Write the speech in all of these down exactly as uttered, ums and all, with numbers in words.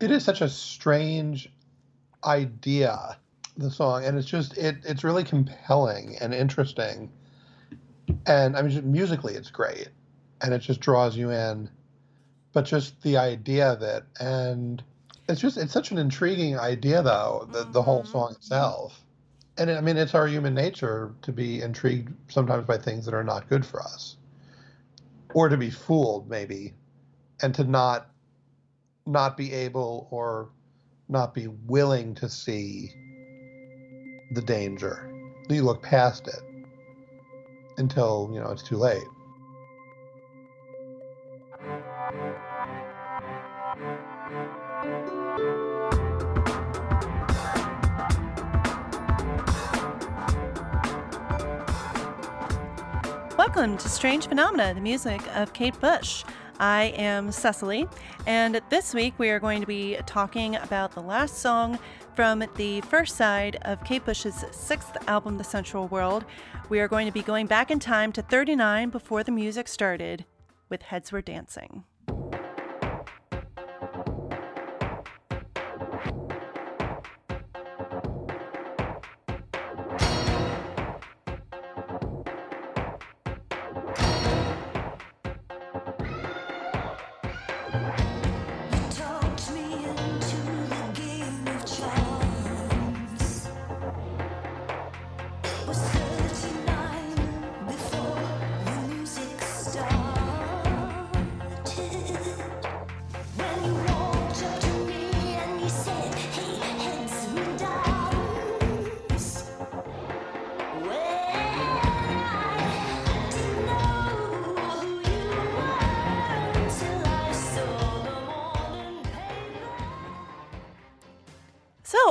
It is such a strange idea, the song, and it's just it it's really compelling and interesting, and I mean just musically it's great and it just draws you in, but just the idea of it, and it's just it's such an intriguing idea though, the, the whole song itself. And it, I mean it's our human nature to be intrigued sometimes by things that are not good for us, or to be fooled maybe, and to not not be able or not be willing to see the danger. You look past it until, you know, it's too late. Welcome to Strange Phenomena, the music of Kate Bush. I am Cecily, and this week we are going to be talking about the last song from the first side of Kate Bush's sixth album, The Central World. We are going to be going back in time to thirty-nine before the music started with Heads We're Dancing.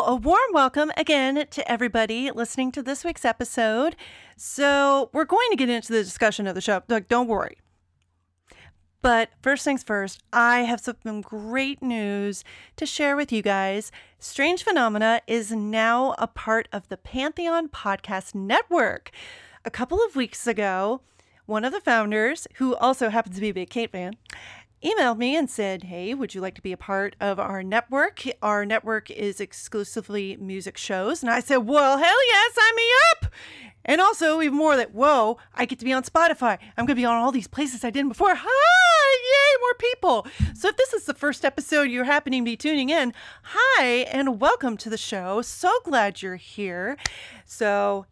A warm welcome again to everybody listening to this week's episode. So we're going to get into the discussion of the show. Like, don't worry. But first things first, I have some great news to share with you guys. Strange Phenomena is now a part of the Pantheon Podcast Network. A couple of weeks ago, one of the founders, who also happens to be a big Kate fan, emailed me and said, hey, would you like to be a part of our network? Our network is exclusively music shows. And I said, well, hell yeah, sign me up. And also even more that, whoa, I get to be on Spotify. I'm going to be on all these places I didn't before. Hi, yay, more people. So if this is the first episode you're happening to be tuning in, hi, and welcome to the show. So glad you're here. So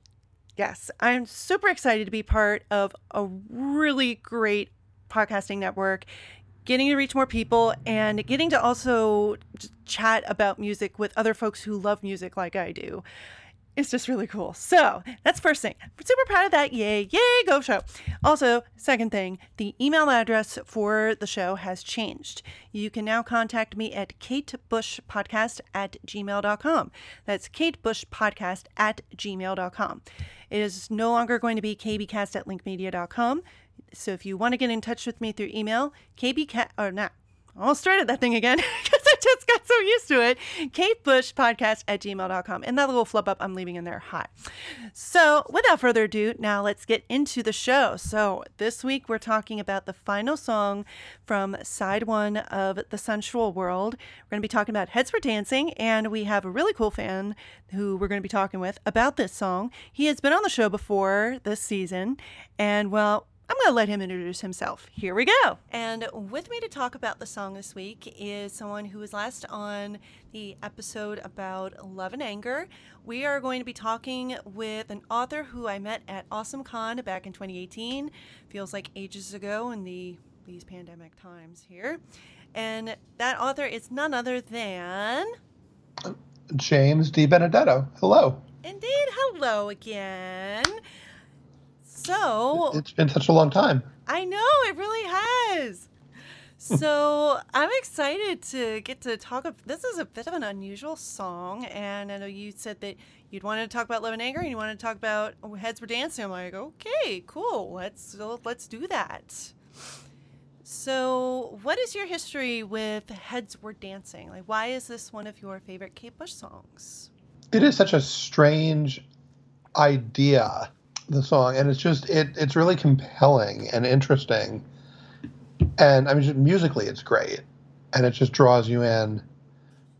yes, I'm super excited to be part of a really great podcasting network, getting to reach more people and getting to also chat about music with other folks who love music like I do. It's just really cool. So that's first thing. I'm super proud of that. Yay, yay, go show. Also, second thing, the email address for the show has changed. You can now contact me at katebushpodcast at gmail dot com. That's katebushpodcast at gmail dot com. It is no longer going to be kbcast at linkmedia dot com. So if you want to get in touch with me through email, kbcat, or not, nah, I'll start at that thing again because I just got so used to it, katebushpodcast at gmail dot com. And that little flub up I'm leaving in there hot. So without further ado, now let's get into the show. So this week we're talking about the final song from side one of The Sensual World. We're going to be talking about Heads We're Dancing, and we have a really cool fan who we're going to be talking with about this song. He has been on the show before this season, and well, I'm going to let him introduce himself. Here we go. And with me to talk about the song this week is someone who was last on the episode about love and anger. We are going to be talking with an author who I met at AwesomeCon back in twenty eighteen. Feels like ages ago in the these pandemic times here. And that author is none other than James D. Benedetto. Hello. Indeed. Hello again. So it's been such a long time. I know, it really has. So I'm excited to get to talk. Of, this is a bit of an unusual song, and I know you said that you'd wanted to talk about love and anger, and you wanted to talk about oh, Heads We're Dancing. I'm like, okay, cool. Let's let's do that. So, what is your history with Heads We're Dancing? Like, why is this one of your favorite Kate Bush songs? It is such a strange idea, the song, and it's just it it's really compelling and interesting. And I mean, musically, it's great, and it just draws you in.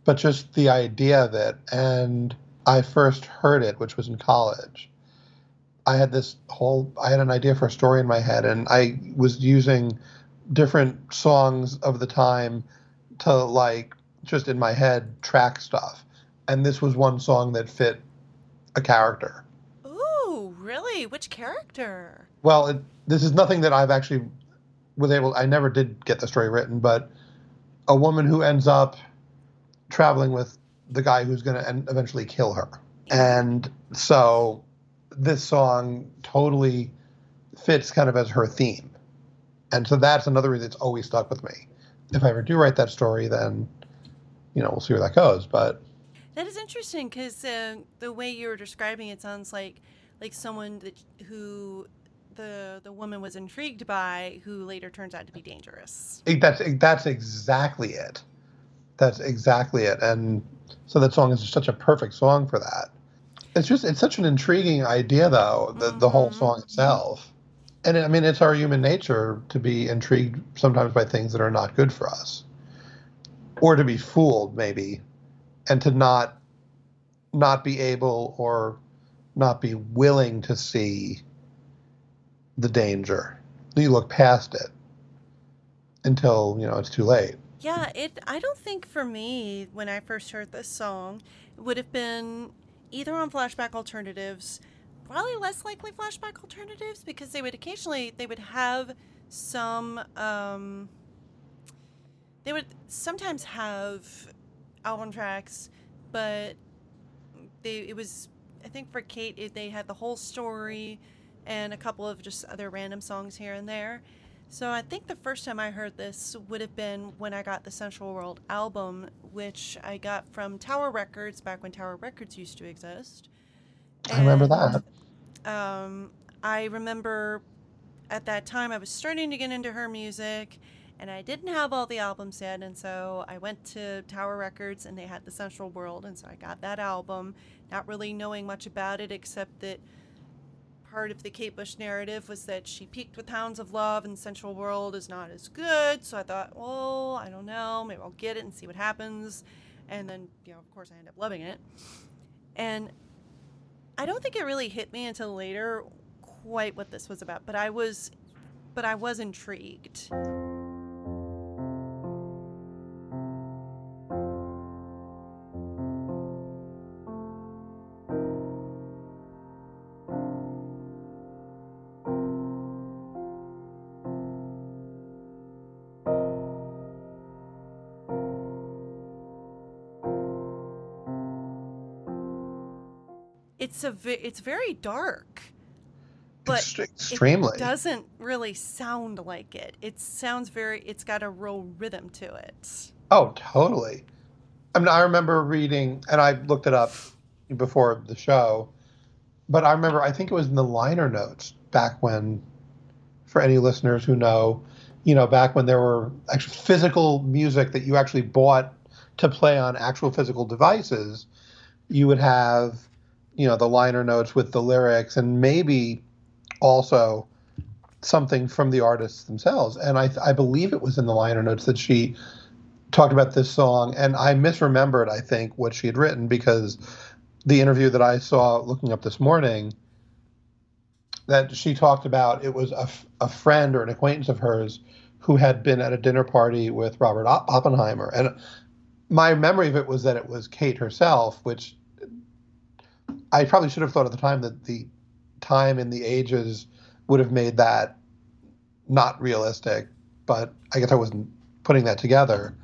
But just the idea of it, and I first heard it, which was in college. I had this whole, I had an idea for a story in my head, and I was using different songs of the time to, like, just in my head, track stuff. And this was one song that fit a character. Ooh, really? Which character? Well, it, this is nothing that I've actually... was able, I never did get the story written, but a woman who ends up traveling with the guy who's going to eventually kill her. And so this song totally fits kind of as her theme. And so that's another reason it's always stuck with me. If I ever do write that story, then, you know, we'll see where that goes. But that is interesting because uh, the way you were describing it sounds like, like someone that, who... the the woman was intrigued by, who later turns out to be dangerous. That's that's exactly it. That's exactly it. And so that song is just such a perfect song for that. It's just, it's such an intriguing idea, though, the, mm-hmm. the whole song itself. And it, I mean, it's our human nature to be intrigued sometimes by things that are not good for us. Or to be fooled, maybe, and to not not be able or not be willing to see the danger. You look past it until, you know, it's too late. Yeah, it. I don't think for me, when I first heard this song, it would have been either on Flashback Alternatives, probably less likely Flashback Alternatives, because they would occasionally, they would have some, um, they would sometimes have album tracks, but they it was, I think for Kate, it, they had the whole story and a couple of just other random songs here and there. So I think the first time I heard this would have been when I got the Central World album, which I got from Tower Records back when Tower Records used to exist. And, I remember that. Um, I remember at that time I was starting to get into her music, and I didn't have all the albums yet, and so I went to Tower Records, and they had the Central World, and so I got that album, not really knowing much about it except that part of the Kate Bush narrative was that she peaked with Hounds of Love and Central World is not as good. So I thought, well, I don't know, maybe I'll get it and see what happens. And then, you know, of course I end up loving it. And I don't think it really hit me until later quite what this was about, but I was, but I was intrigued. It's a ve- it's very dark, but Extremely. It doesn't really sound like it. It sounds very, it's got a real rhythm to it. Oh, totally. I mean, I remember reading, and I looked it up before the show, but I remember, I think it was in the liner notes back when, for any listeners who know, you know, back when there were actual physical music that you actually bought to play on actual physical devices, you would have, you know, the liner notes with the lyrics and maybe also something from the artists themselves. And I, I believe it was in the liner notes that she talked about this song. And I misremembered, I think, what she had written, because the interview that I saw looking up this morning that she talked about, it was a, a friend or an acquaintance of hers who had been at a dinner party with Robert Oppenheimer. And my memory of it was that it was Kate herself, which... I probably should have thought at the time that the time and the ages would have made that not realistic, but I guess I wasn't putting that together.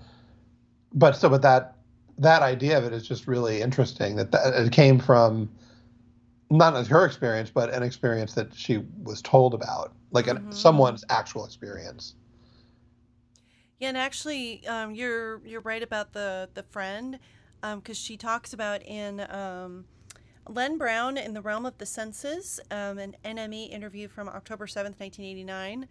But so, but that that idea of it is just really interesting. That, that it came from not as her experience, but an experience that she was told about, like an, mm-hmm. someone's actual experience. Yeah, and actually, um, you're you're right about the the friend, because um, she talks about in um, Len Brown in The Realm of the Senses, um, an N M E interview from October seventh, nineteen eighty-nine.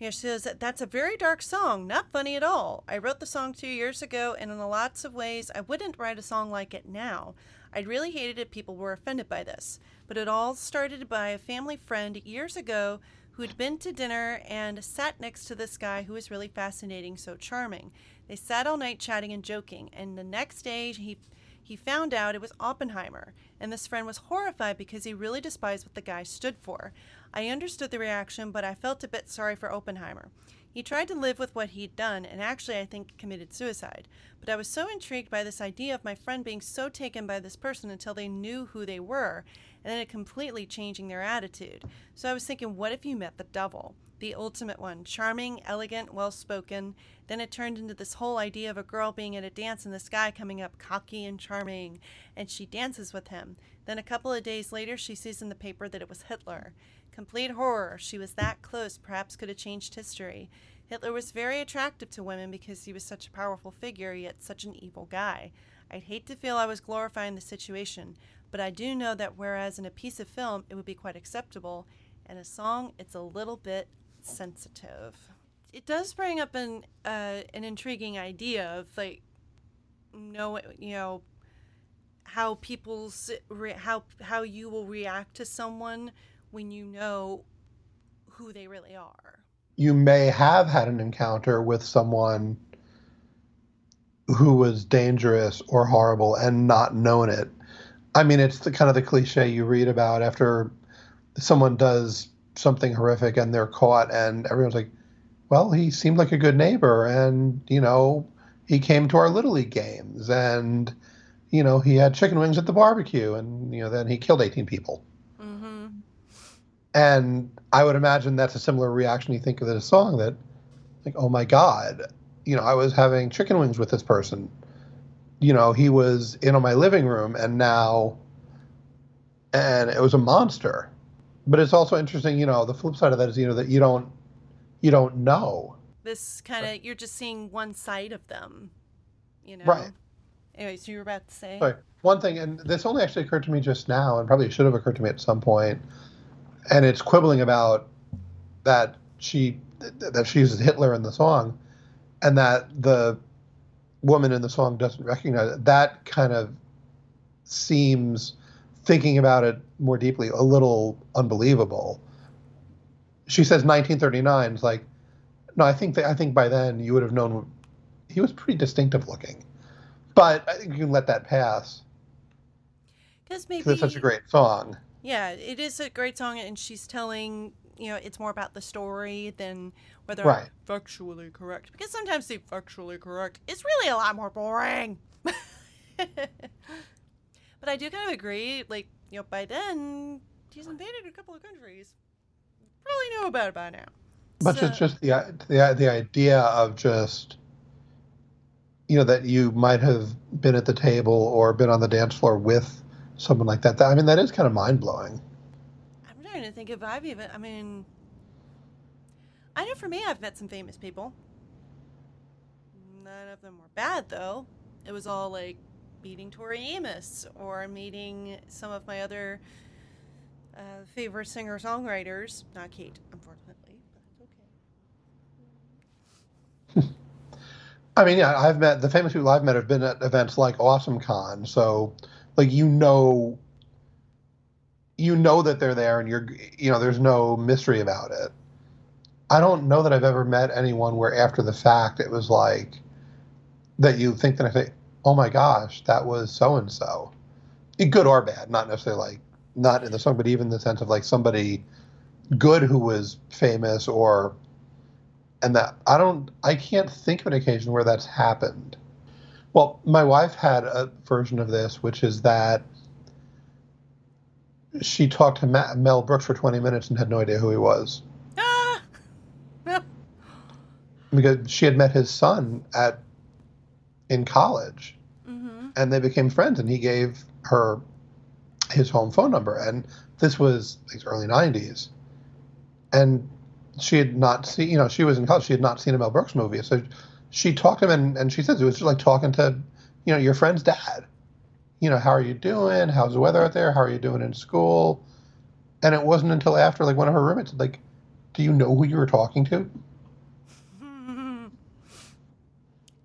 You know, she says that that's a very dark song, not funny at all. I wrote the song two years ago, and in lots of ways, I wouldn't write a song like it now. I really hated it. People were offended by this. But it all started by a family friend years ago who had been to dinner and sat next to this guy who was really fascinating, so charming. They sat all night chatting and joking, and the next day he he found out it was Oppenheimer, and this friend was horrified because he really despised what the guy stood for. I understood the reaction, but I felt a bit sorry for Oppenheimer. He tried to live with what he'd done, and actually, I think, committed suicide. But I was so intrigued by this idea of my friend being so taken by this person until they knew who they were, and then it completely changing their attitude. So I was thinking, what if you met the devil? The ultimate one, charming, elegant, well-spoken. Then it turned into this whole idea of a girl being at a dance and this guy coming up cocky and charming, and she dances with him. Then a couple of days later, she sees in the paper that it was Hitler. Complete horror. She was that close, perhaps could have changed history. Hitler was very attractive to women because he was such a powerful figure, yet such an evil guy. I'd hate to feel I was glorifying the situation, but I do know that whereas in a piece of film it would be quite acceptable, in a song it's a little bit sensitive. It does bring up an uh, an intriguing idea of like, no, you know, how people's re- how how you will react to someone when you know who they really are. You may have had an encounter with someone who was dangerous or horrible and not known it. I mean, it's the kind of the cliche you read about after someone does something horrific and they're caught and everyone's like, well, he seemed like a good neighbor, and, you know, he came to our Little League games, and, you know, he had chicken wings at the barbecue, and, you know, then he killed eighteen people. Mm-hmm. And I would imagine that's a similar reaction you think of the song, that like, oh my God, you know, I was having chicken wings with this person. You know, he was in on my living room and now, and it was a monster. But it's also interesting, you know, the flip side of that is, you know, that you don't, you don't know. This kind of, you're just seeing one side of them, you know? Right. Anyway, so you were about to say. Sorry. One thing, and this only actually occurred to me just now, and probably should have occurred to me at some point, and it's quibbling about that she, that she uses Hitler in the song, and that the woman in the song doesn't recognize it. That kind of seems, thinking about it more deeply, a little unbelievable. She says nineteen thirty-nine. It's like, no, I think that, I think by then you would have known he was pretty distinctive looking. But I think you can let that pass. Because maybe it's such a great song. Yeah, it is a great song, and she's telling, you know, it's more about the story than whether right. I'm factually correct. Because sometimes the factually correct is really a lot more boring. But I do kind of agree, like, you know, by then, he's invaded a couple of countries. Probably know about it by now. But so. It's just the, the the idea of just, you know, that you might have been at the table or been on the dance floor with someone like that. that I mean, that is kind of mind-blowing. I'm trying to think if I've even, I mean, I know for me I've met some famous people. None of them were bad, though. It was all, like, meeting Tori Amos or meeting some of my other uh, favorite singer-songwriters. Not Kate, unfortunately, but okay. I mean, yeah, I've met, the famous people I've met have been at events like AwesomeCon. So, like, you know, you know that they're there and you're, you know, there's no mystery about it. I don't know that I've ever met anyone where after the fact it was like, that you think that I say, oh my gosh, that was so-and-so. Good or bad, not necessarily like, not in the song, but even in the sense of like somebody good who was famous or, and that, I don't, I can't think of an occasion where that's happened. Well, my wife had a version of this, which is that she talked to Ma- Mel Brooks for twenty minutes and had no idea who he was. Ah! Because she had met his son at, in college, mm-hmm. and they became friends, and he gave her his home phone number, and this was like early nineties, and she had not seen, you know, she was in college, she had not seen a Mel Brooks movie, so she talked to him, and, and she says it was just like talking to, you know, your friend's dad. You know, how are you doing? How's the weather out there? How are you doing in school? And it wasn't until after, like, one of her roommates, like, do you know who you were talking to?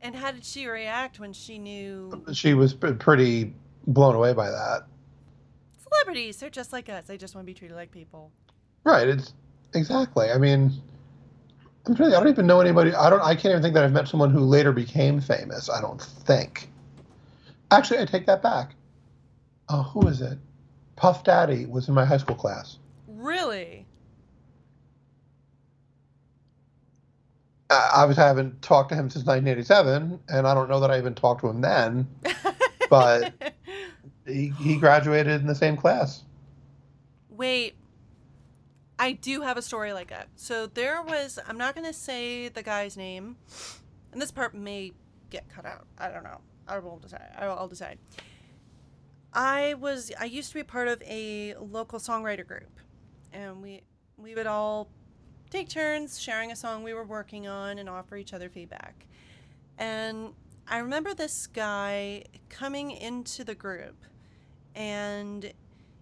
And how did she react when she knew? She was pretty blown away by that. Celebrities, they're just like us. They just want to be treated like people. Right. It's exactly. I mean, I'm really, I don't even know anybody. I don't. I can't even think that I've met someone who later became famous. I don't think. Actually, I take that back. Oh, who is it? Puff Daddy was in my high school class. Really? I, obviously, I haven't talked to him since nineteen eighty-seven, and I don't know that I even talked to him then. But he, he graduated in the same class. Wait. I do have a story like that. So there was, I'm not going to say the guy's name, and this part may get cut out. I don't know. I will decide. I will, I'll decide. I was, I used to be part of a local songwriter group, and we, we would all take turns sharing a song we were working on and offer each other feedback. And I remember this guy coming into the group, and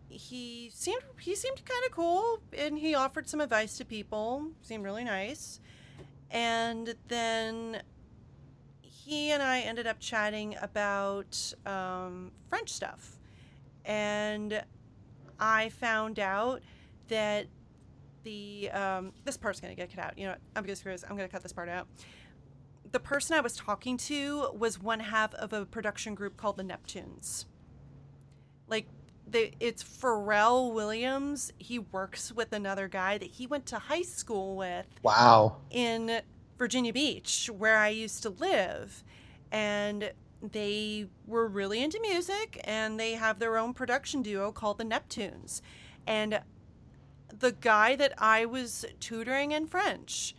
he seemed, he seemed kind of cool, and he offered some advice to people, seemed really nice. And then he and I ended up chatting about um, French stuff. And I found out that the, um, this part's going to get cut out. You know, I'm going to screw this. I'm going to cut this part out. The person I was talking to was one half of a production group called the Neptunes. Like, they, it's Pharrell Williams. He works with another guy that he went to high school with. Wow. In Virginia Beach, where I used to live, and they were really into music, and they have their own production duo called the Neptunes. And the guy that I was tutoring in French,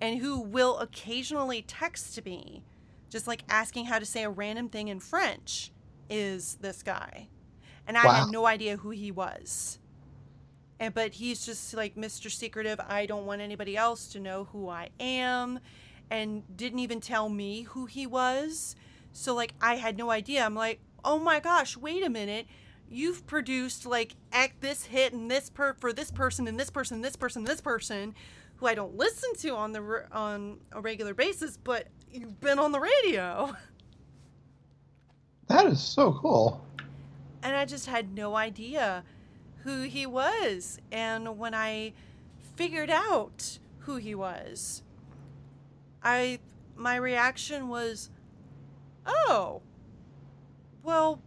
and who will occasionally text me just like asking how to say a random thing in French, is this guy. And I wow. had no idea who he was. And, but he's just like Mister Secretive. I don't want anybody else to know who I am, and didn't even tell me who he was. So like, I had no idea. I'm like, oh my gosh, wait a minute. You've produced like act this hit and this per for this person and this person, and this person, and this person, who I don't listen to on the, on a regular basis, but you've been on the radio. That is so cool. And I just had no idea who he was. And when I figured out who he was, I my reaction was, oh, well,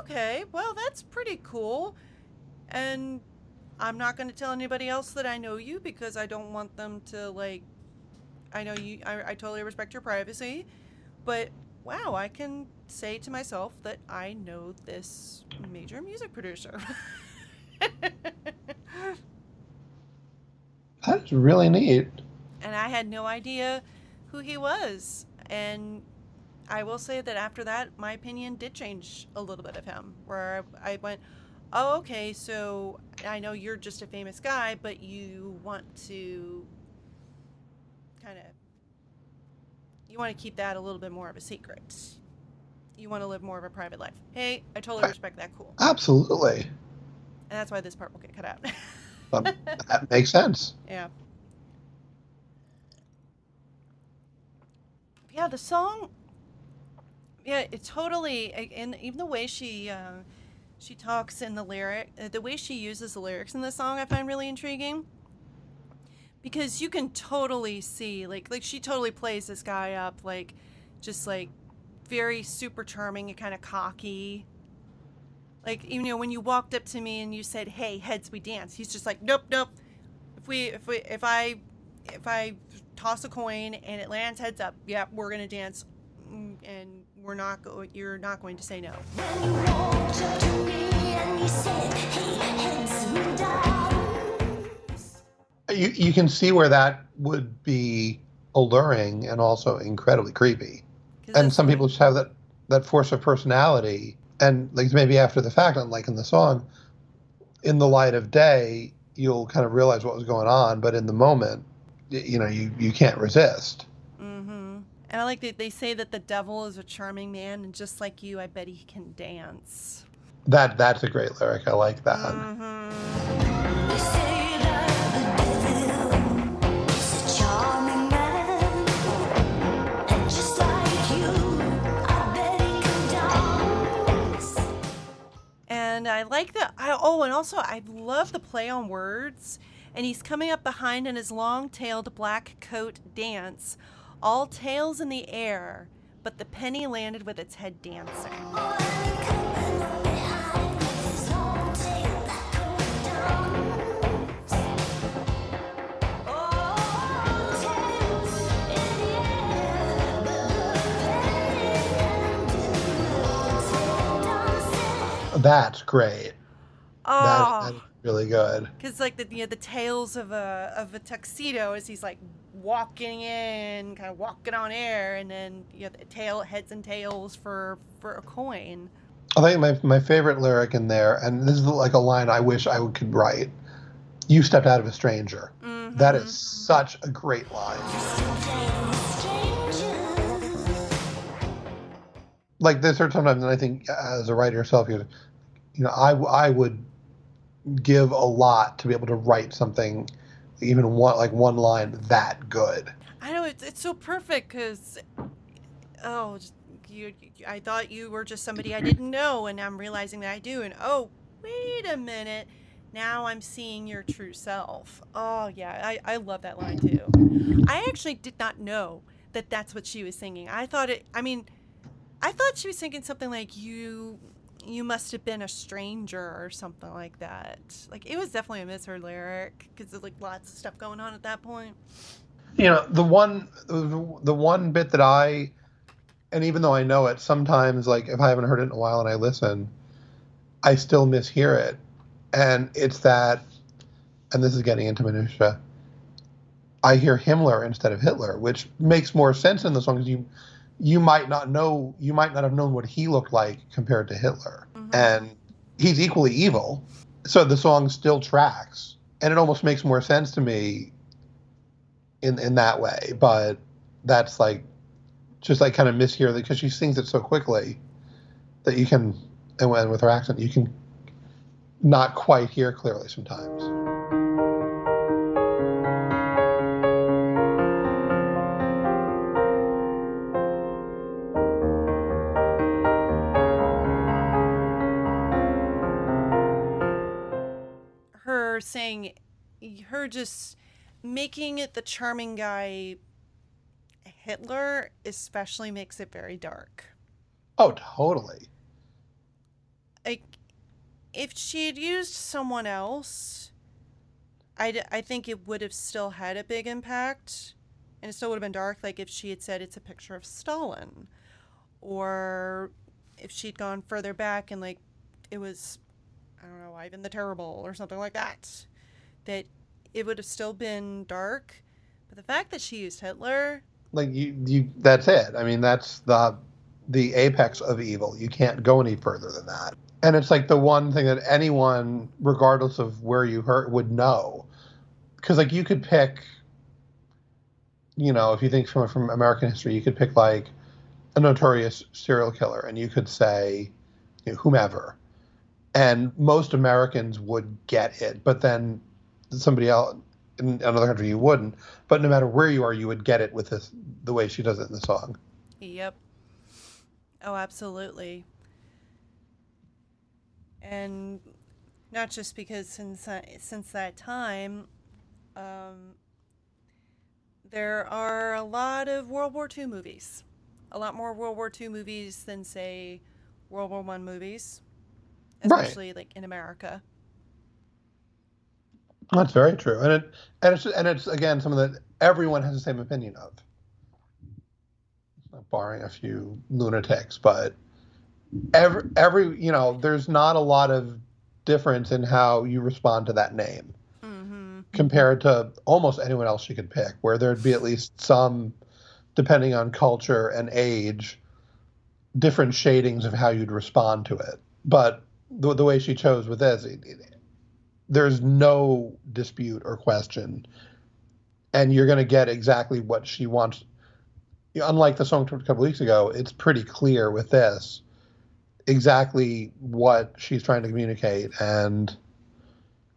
okay, well, that's pretty cool. And I'm not going to tell anybody else that I know you, because I don't want them to, like, I know you, I, I totally respect your privacy, but wow, I can say to myself that I know this major music producer. That's really neat. And I had no idea who he was. And I will say that after that, my opinion did change a little bit of him, where I went, oh, okay, so I know you're just a famous guy, but you want to kind of, you want to keep that a little bit more of a secret. You want to live more of a private life. Hey, I totally respect that. Cool. Absolutely. And that's why this part will get cut out. um, that makes sense. Yeah. Yeah, the song, yeah, it totally, and even the way she, uh, she talks in the lyric, uh, the way she uses the lyrics in the song, I find really intriguing. Because you can totally see, like, like she totally plays this guy up, like, just, like, very super charming and kind of cocky. Like, you know, when you walked up to me and you said, hey, heads we dance, he's just like, nope, nope. If we, if we, if I, if I toss a coin and it lands heads up, yeah, we're going to dance, and we're not going, you're not going to say no. When you walked up to me and you said, hey, heads we dance. You, you can see where that would be alluring and also incredibly creepy. And some people just have that, that force of personality. And like maybe after the fact, unlike in the song, in the light of day, you'll kind of realize what was going on. But in the moment, you know, you, you can't resist. Mm-hmm. And I like that they say that the devil is a charming man, and just like you, I bet he can dance. That that's a great lyric. I like that. Mm-hmm. They say that the devil is a charming man, and just like you, I bet he can dance. And I like that. I, oh, and also I love the play on words. And he's coming up behind in his long-tailed black coat dance, all tails in the air, but the penny landed with its head dancing. That's great. Oh. That, that, really good, because like the you know, the tails of a of a tuxedo as he's like walking in, kind of walking on air, and then you know the tail heads and tails for for a coin. I think my my favorite lyric in there, and this is like a line I wish I could write. You stepped out of a stranger. Mm-hmm. That is such a great line. Like this, or sometimes, and I think as a writer yourself, you you know I I would. give a lot to be able to write something, even one like one line that good. I know it's it's so perfect because oh, just, you I thought you were just somebody I didn't know, and I'm realizing that I do. And oh, wait a minute, now I'm seeing your true self. Oh yeah, I I love that line too. I actually did not know that that's what she was singing. I thought it. I mean, I thought she was singing something like you. You must have been a stranger or something like that. Like it was definitely a misheard lyric because there's like lots of stuff going on at that point. You know, the one, the one bit that I, and even though I know it, sometimes like if I haven't heard it in a while and I listen, I still mishear it, and it's that, and this is getting into minutia. I hear Himmler instead of Hitler, which makes more sense in the song because you. You might not know, you might not have known what he looked like compared to Hitler. Mm-hmm. And he's equally evil. So the song still tracks. And it almost makes more sense to me in in that way. But that's like, just like kind of mishear because she sings it so quickly that you can, and with her accent, you can not quite hear clearly sometimes. Saying her just making it the charming guy Hitler especially makes it very dark. Oh, totally. Like if she had used someone else, I I think it would have still had a big impact, and it still would have been dark. Like if she had said it's a picture of Stalin, or if she'd gone further back and like it was I don't know, Ivan the Terrible or something like that, that it would have still been dark. But the fact that she used Hitler, like you, you, that's it. I mean, that's the, the apex of evil. You can't go any further than that. And it's like the one thing that anyone, regardless of where you hurt, would know. Cause like you could pick, you know, if you think from, from American history, you could pick like a notorious serial killer and you could say, you know, whomever. And most Americans would get it, but then somebody else in another country, you wouldn't. But no matter where you are, you would get it with this, the way she does it in the song. Yep. Oh, absolutely. And not just because since since that time, um, there are a lot of World War Two movies. A lot more World War Two movies than, say, World War One movies. Especially right. Like in America. That's very true, and it and it's and it's again something that everyone has the same opinion of, barring a few lunatics. But every every you know, there's not a lot of difference in how you respond to that name mm-hmm. compared to almost anyone else you could pick, where there'd be at least some, depending on culture and age, different shadings of how you'd respond to it, but. The, the way she chose with this, it, it, there's no dispute or question. and you're going to get exactly what she wants. Unlike the song a couple weeks ago, it's pretty clear with this exactly what she's trying to communicate, and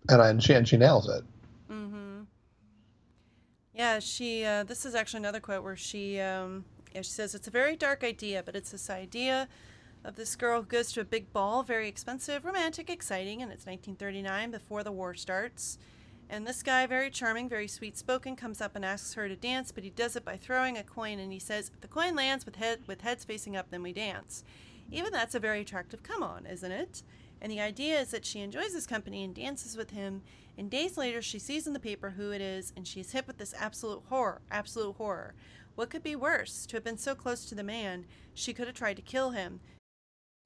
and, and she and she nails it. Mm-hmm. Yeah, she. Uh, this is actually another quote where she um, yeah, she says it's a very dark idea, but it's this idea of this girl who goes to a big ball, very expensive, romantic, exciting, and it's nineteen thirty-nine before the war starts. And this guy, very charming, very sweet-spoken, comes up and asks her to dance, but he does it by throwing a coin, and he says, if the coin lands with head with heads facing up, then we dance. Even that's a very attractive come-on, isn't it? And the idea is that she enjoys his company and dances with him, and days later she sees in the paper who it is, and she's hit with this absolute horror, absolute horror. What could be worse? To have been so close to the man, she could have tried to kill him.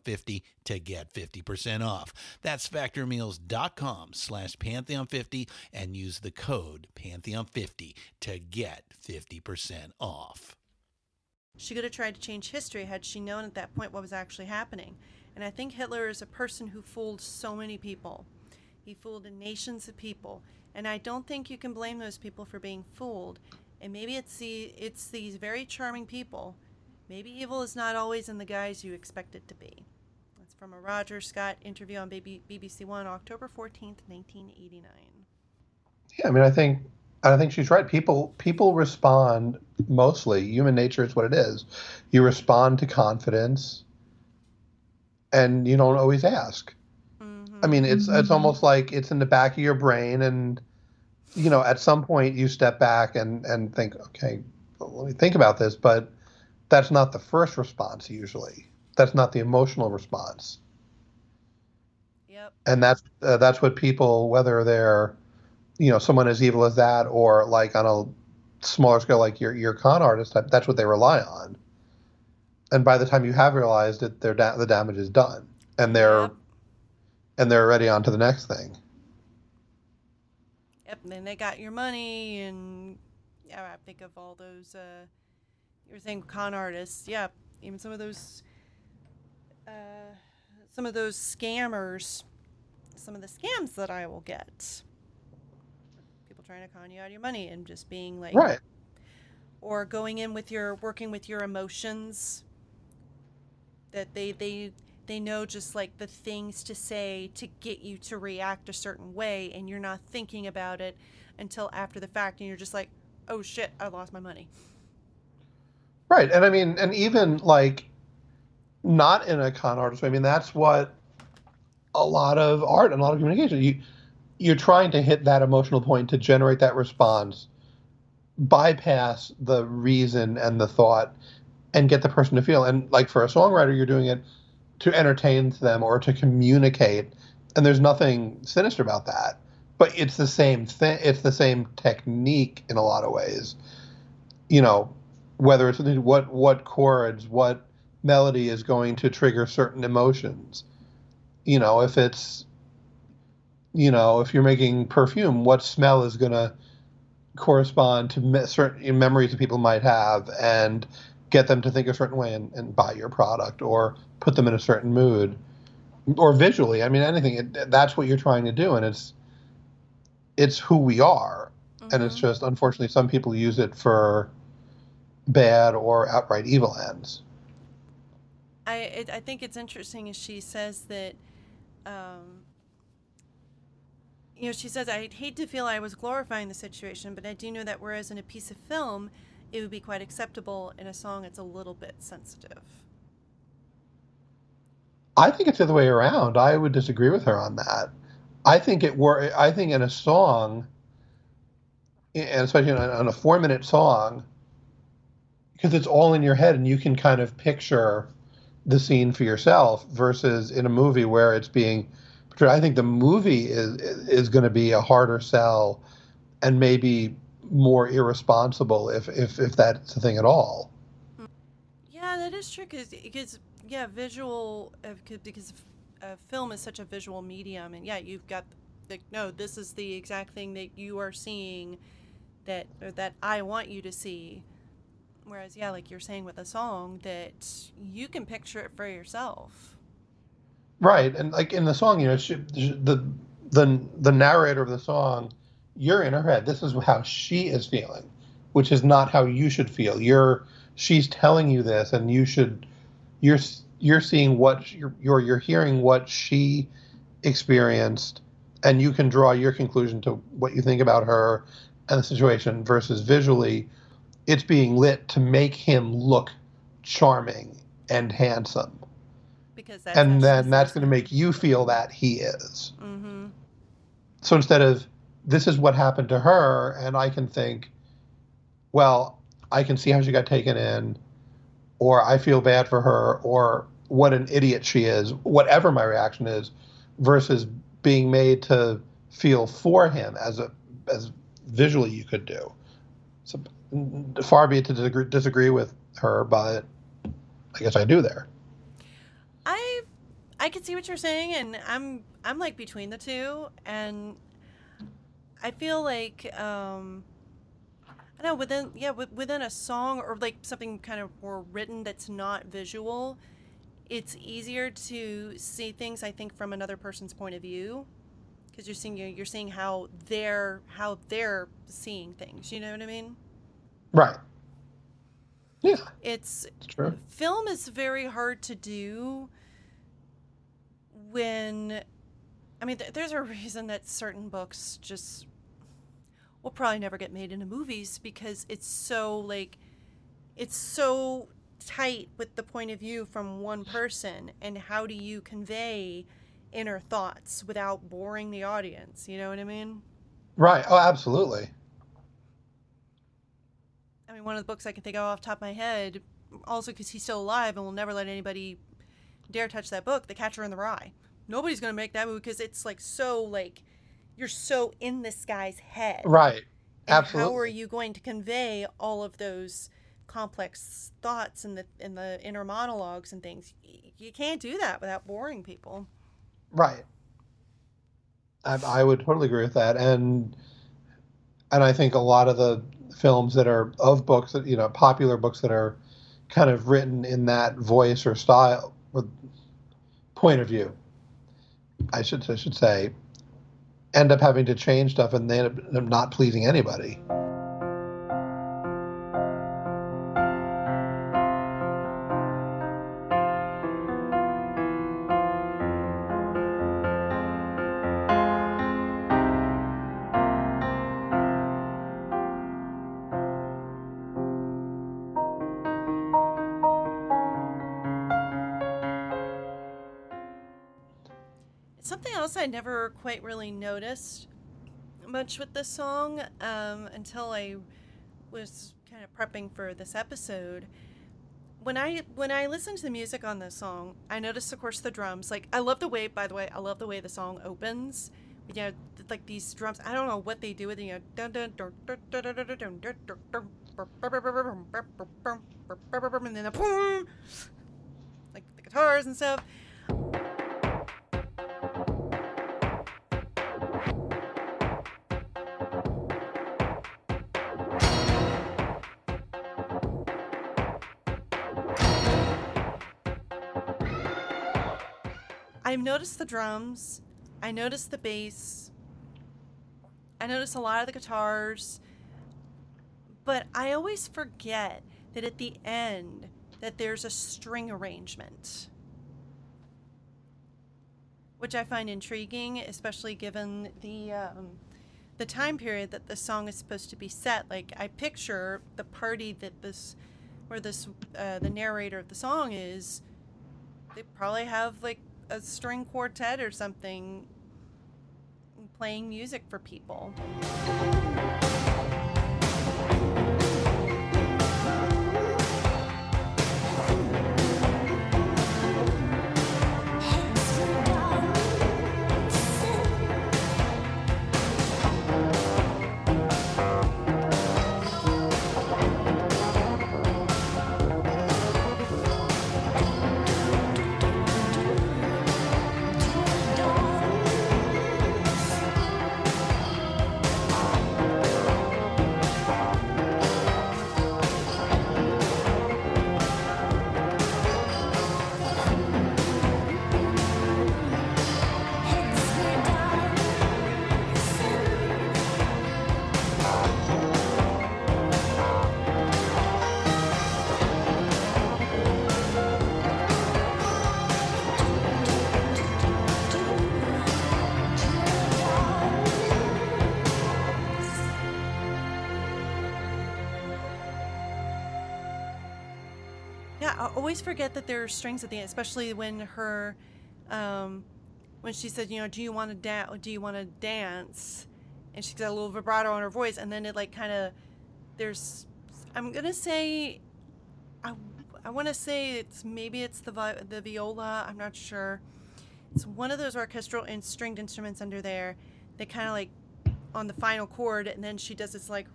fifty to get fifty percent off. That's factor meals dot com slash pantheon fifty and use the code pantheon fifty to get fifty percent off. She could have tried to change history had she known at that point what was actually happening. And I think Hitler is a person who fooled so many people. He fooled nations of people. And I don't think you can blame those people for being fooled. And maybe it's, the, it's these very charming people. Maybe evil is not always in the guise you expect it to be. That's from a Roger Scott interview on B B C One, October fourteenth, nineteen eighty-nine. Yeah, I mean, I think... I think she's right. People people respond mostly. Human nature is what it is. You respond to confidence, and you don't always ask. Mm-hmm. I mean, it's mm-hmm. it's almost like it's in the back of your brain, and you know, at some point you step back and, and think, okay, let me think about this. But that's not the first response usually. That's not the emotional response. Yep. And that's uh, that's what people, whether they're you know, someone as evil as that, or like on a smaller scale, like your your con artist type, that's what they rely on. And by the time you have realized it, they're da- the damage is done, and they're yep. and they're already on to the next thing. Yep, and then they got your money, and yeah, I think of all those. Uh, you were saying con artists, yeah, even some of those, uh, some of those scammers, some of the scams that I will get. Trying to con you out of your money and just being like, right, or going in with your working with your emotions, that they they they know just like the things to say to get you to react a certain way, and you're not thinking about it until after the fact, and you're just like, oh shit, I lost my money. Right. And I mean, and even like not in a con artist, I mean, that's what a lot of art and a lot of communication, you You're trying to hit that emotional point to generate that response, bypass the reason and the thought, and get the person to feel. And like for a songwriter, you're doing it to entertain them or to communicate. And there's nothing sinister about that. But it's the same thing. It's the same technique in a lot of ways. You know, whether it's what what chords, what melody is going to trigger certain emotions. You know, if it's You know, if you're making perfume, what smell is going to correspond to me- certain memories that people might have and get them to think a certain way and, and buy your product or put them in a certain mood or visually. I mean, anything. It, that's what you're trying to do. And it's it's who we are. Mm-hmm. And it's just, unfortunately, some people use it for bad or outright evil ends. I it, I think it's interesting is she says that, um, you know, she says, I'd hate to feel I was glorifying the situation, but I do know that whereas in a piece of film, it would be quite acceptable, in a song, it's a little bit sensitive. I think it's the other way around. I would disagree with her on that. I think it were. I think in a song, and especially on a four-minute song, because it's all in your head and you can kind of picture the scene for yourself, versus in a movie where it's being portrayed. I think the movie is is going to be a harder sell, and maybe more irresponsible, if if if that's a thing at all. Yeah, that is true. Because because yeah, visual uh, because. Uh, film is such a visual medium, and yeah, you've got the, no, this is the exact thing that you are seeing, that or that I want you to see. Whereas, yeah, like you're saying with a song, that you can picture it for yourself. Right, and like in the song, you know, she, the the the narrator of the song, you're in her head. This is how she is feeling, which is not how you should feel. You're she's telling you this, and you should you're. You're seeing what you're, you're you're hearing what she experienced, and you can draw your conclusion to what you think about her and the situation, versus visually it's being lit to make him look charming and handsome, because that's and then that's going to make you feel that he is. Mm-hmm. So instead of, this is what happened to her, and I can think, well, I can see how she got taken in, or I feel bad for her, or what an idiot she is, whatever my reaction is, versus being made to feel for him as a as visually you could do. So far be it to disagree, disagree with her, but I guess I do there. I I can see what you're saying, and I'm I'm like between the two, and I feel like. Um, I know within yeah within a song, or like something kind of more written that's not visual, it's easier to see things, I think, from another person's point of view, because you're seeing you're seeing how they're how they're seeing things. You know what I mean? Right. Yeah. It's true. Film is very hard to do. When, I mean, th- there's a reason that certain books just. Will probably never get made into movies, because it's so like, it's so tight with the point of view from one person, and how do you convey inner thoughts without boring the audience? You know what I mean? Right. Oh, absolutely. I mean, one of the books I can think of off the top of my head, also because he's still alive and will never let anybody dare touch that book, The Catcher in the Rye. Nobody's going to make that movie, because it's like so like, you're so in this guy's head. Right. And absolutely. How are you going to convey all of those complex thoughts and the in the inner monologues and things? You can't do that without boring people. Right. I, I would totally agree with that. And and I think a lot of the films that are of books that, you know, popular books that are kind of written in that voice or style or point of view, I should I should say, end up having to change stuff, and they end up not pleasing anybody. I never quite really noticed much with this song um, until I was kind of prepping for this episode. When I when I listened to the music on this song, I noticed, of course, the drums. Like, I love the way, by the way, I love the way the song opens. You know, like these drums. I don't know what they do with it. You know, dun dun dun dun dun dun dun dun dun dun dun, and then the boom, like the guitars and stuff. I noticed the drums, I noticed the bass, I noticed a lot of the guitars, but I always forget that at the end that there's a string arrangement, which I find intriguing, especially given the um, the time period that the song is supposed to be set. Like, I picture the party that this, where this uh, the narrator of the song is, they probably have like a string quartet or something playing music for people. Always forget that there are strings at the end, especially when her um when she said, you know, do you want to da- do you want to dance, and she got a little vibrato on her voice, and then it like kind of, there's, I'm gonna say I I want to say it's maybe it's the vi- the viola, I'm not sure, it's one of those orchestral and stringed instruments under there, they kind of like on the final chord, and then she does this like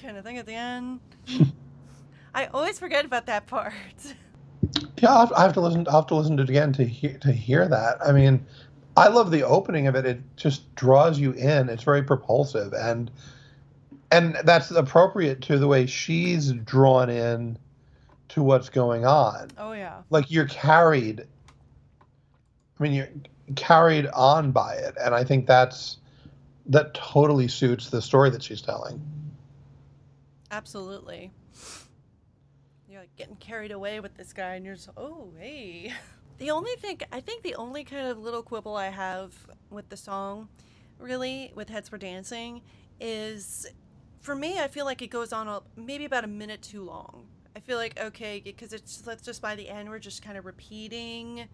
kind of thing at the end. I always forget about that part. Yeah, I have to listen. I have to listen to it again to hear, to hear that. I mean, I love the opening of it. It just draws you in. It's very propulsive, and and that's appropriate to the way she's drawn in to what's going on. Oh yeah. Like you're carried. I mean, you're carried on by it, and I think that's that totally suits the story that she's telling. Absolutely. Like getting carried away with this guy, and you're just, oh hey. The only thing I think the only kind of little quibble I have with the song, really, with Heads We're Dancing, is for me I feel like it goes on a, maybe about a minute too long. I feel like, okay, because it's let's just by the end we're just kind of repeating.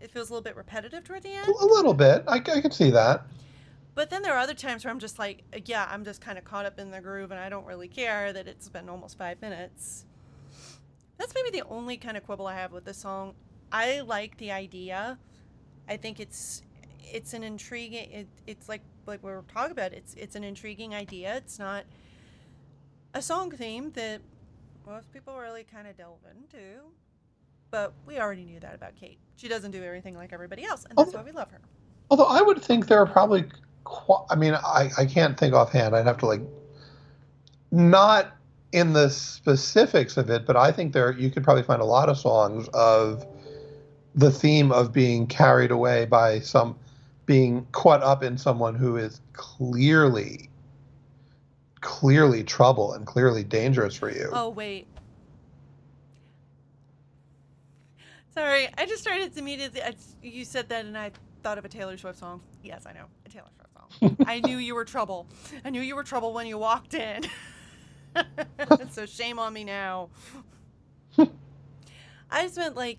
It feels a little bit repetitive toward the end. A little bit. I, I can see that. But then there are other times where I'm just like, yeah, I'm just kind of caught up in the groove, and I don't really care that it's been almost five minutes. That's maybe the only kind of quibble I have with the song. I like the idea. I think it's it's an intriguing. It, it's like like we were talking about. It's it's an intriguing idea. It's not a song theme that most people really kind of delve into. But we already knew that about Kate. She doesn't do everything like everybody else, and that's although, why we love her. Although I would think there are probably. Qu- I mean, I I can't think offhand. I'd have to like not. In the specifics of it, but I think there you could probably find a lot of songs of the theme of being carried away by some, being caught up in someone who is clearly, clearly trouble and clearly dangerous for you. Oh, wait. Sorry, I just started to immediately, I, you said that and I thought of a Taylor Swift song. Yes, I know, a Taylor Swift song. I knew you were trouble. I knew you were trouble when you walked in. So shame on me now. I just meant like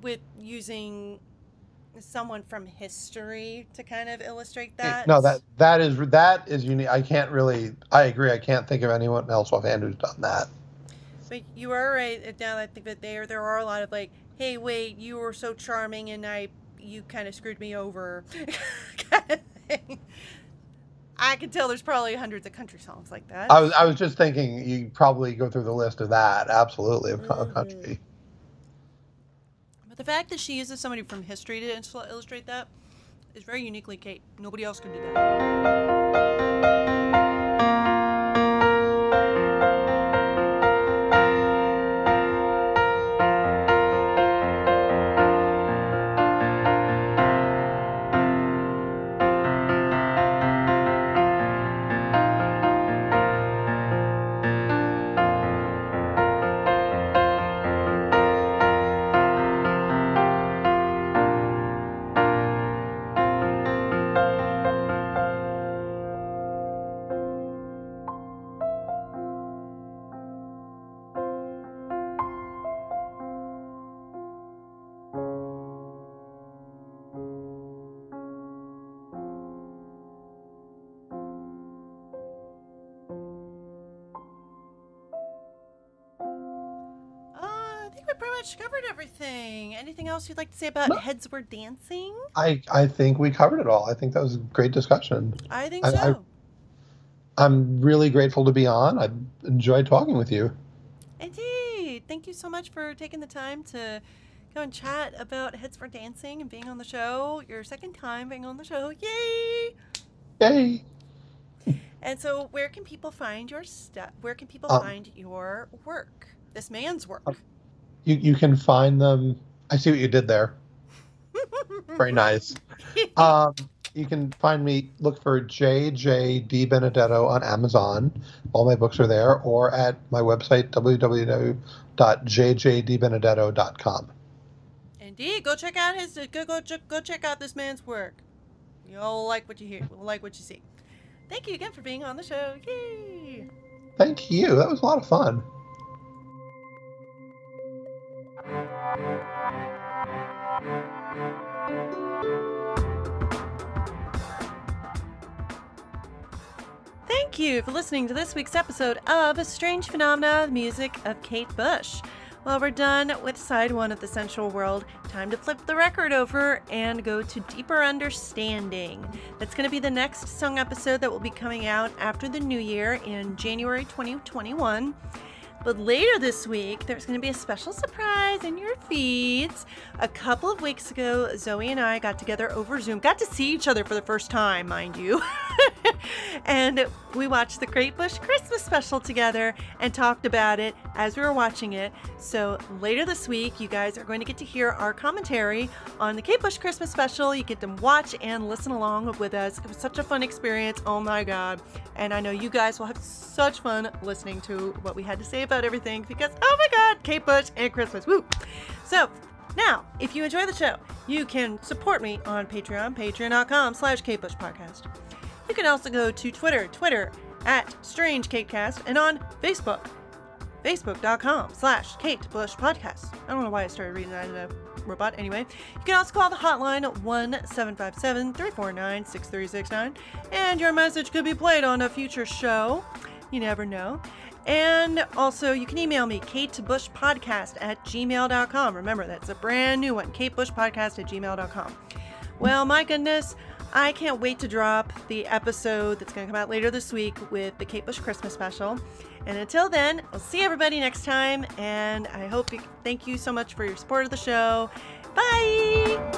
with using someone from history to kind of illustrate that. No, that that is that is unique. I can't really. I agree. I can't think of anyone else offhand who's done that. But you are right. Now I think that there there are a lot of like, hey, wait, you were so charming, and I you kind of screwed me over, kind of thing. I can tell there's probably hundreds of country songs like that. I was I was just thinking you probably go through the list of that, absolutely, of mm. country. But the fact that she uses somebody from history to illustrate that is very uniquely Kate. Nobody else could do that. much covered everything. Anything else you'd like to say about no. Heads We're Dancing? I, I think we covered it all. I think that was a great discussion. I think I, so. I, I'm really grateful to be on. I enjoyed talking with you. Indeed. Thank you so much for taking the time to go and chat about Heads We're Dancing and being on the show. Your second time being on the show. Yay! Yay! And so, where can people find your stuff? Where can people um, find your work? This man's work. You you can find them. I see what you did there. Very nice. Um, you can find me. Look for J J D Benedetto on Amazon. All my books are there, or at my website w w w dot j j d benedetto dot com. Indeed, go check out his. Go go go check out this man's work. You'll like what you hear. You'll like what you see. Thank you again for being on the show. Yay! Thank you. That was a lot of fun. Thank you for listening to this week's episode of Strange Phenomena, the music of Kate Bush. Well, we're done with side one of The Sensual World. Time to flip the record over and go to Deeper Understanding. That's going to be the next song episode that will be coming out after the new year in January twenty twenty-one. But later this week, there's going to be a special surprise in your feeds. A couple of weeks ago, Zoe and I got together over Zoom. Got to see each other for the first time, mind you. And we watched the Kate Bush Christmas special together and talked about it as we were watching it. So later this week, you guys are going to get to hear our commentary on the Kate Bush Christmas special. You get to watch and listen along with us. It was such a fun experience. Oh my God. And I know you guys will have such fun listening to what we had to say about everything, because oh my God, Kate Bush and Christmas. Woo! So now, if you enjoy the show, you can support me on Patreon, patreon dot com slash Kate Bush Podcast. You can also go to Twitter, Twitter at Strange Katecast, and on Facebook, facebook dot com slash Kate Bush Podcast. I don't know why I started reading that in a robot. Anyway, you can also call the hotline at one seven five seven, three four nine, six three six nine, and your message could be played on a future show. You never know. And also, you can email me, katebushpodcast at gmail dot com. Remember, that's a brand new one, katebushpodcast at gmail dot com. Well, my goodness, I can't wait to drop the episode that's going to come out later this week with the Kate Bush Christmas special. And until then, I'll see everybody next time. And I hope you thank you so much for your support of the show. Bye!